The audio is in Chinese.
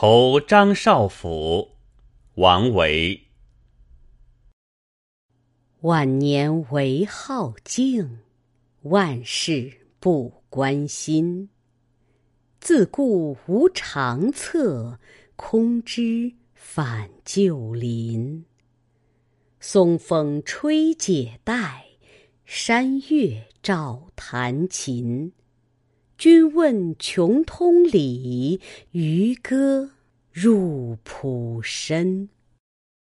酬张少府，王维。晚年唯好静，万事不关心。自顾无长策，空知返旧林。松风吹解带，山月照弹琴。君问穷通理，渔歌入浦深。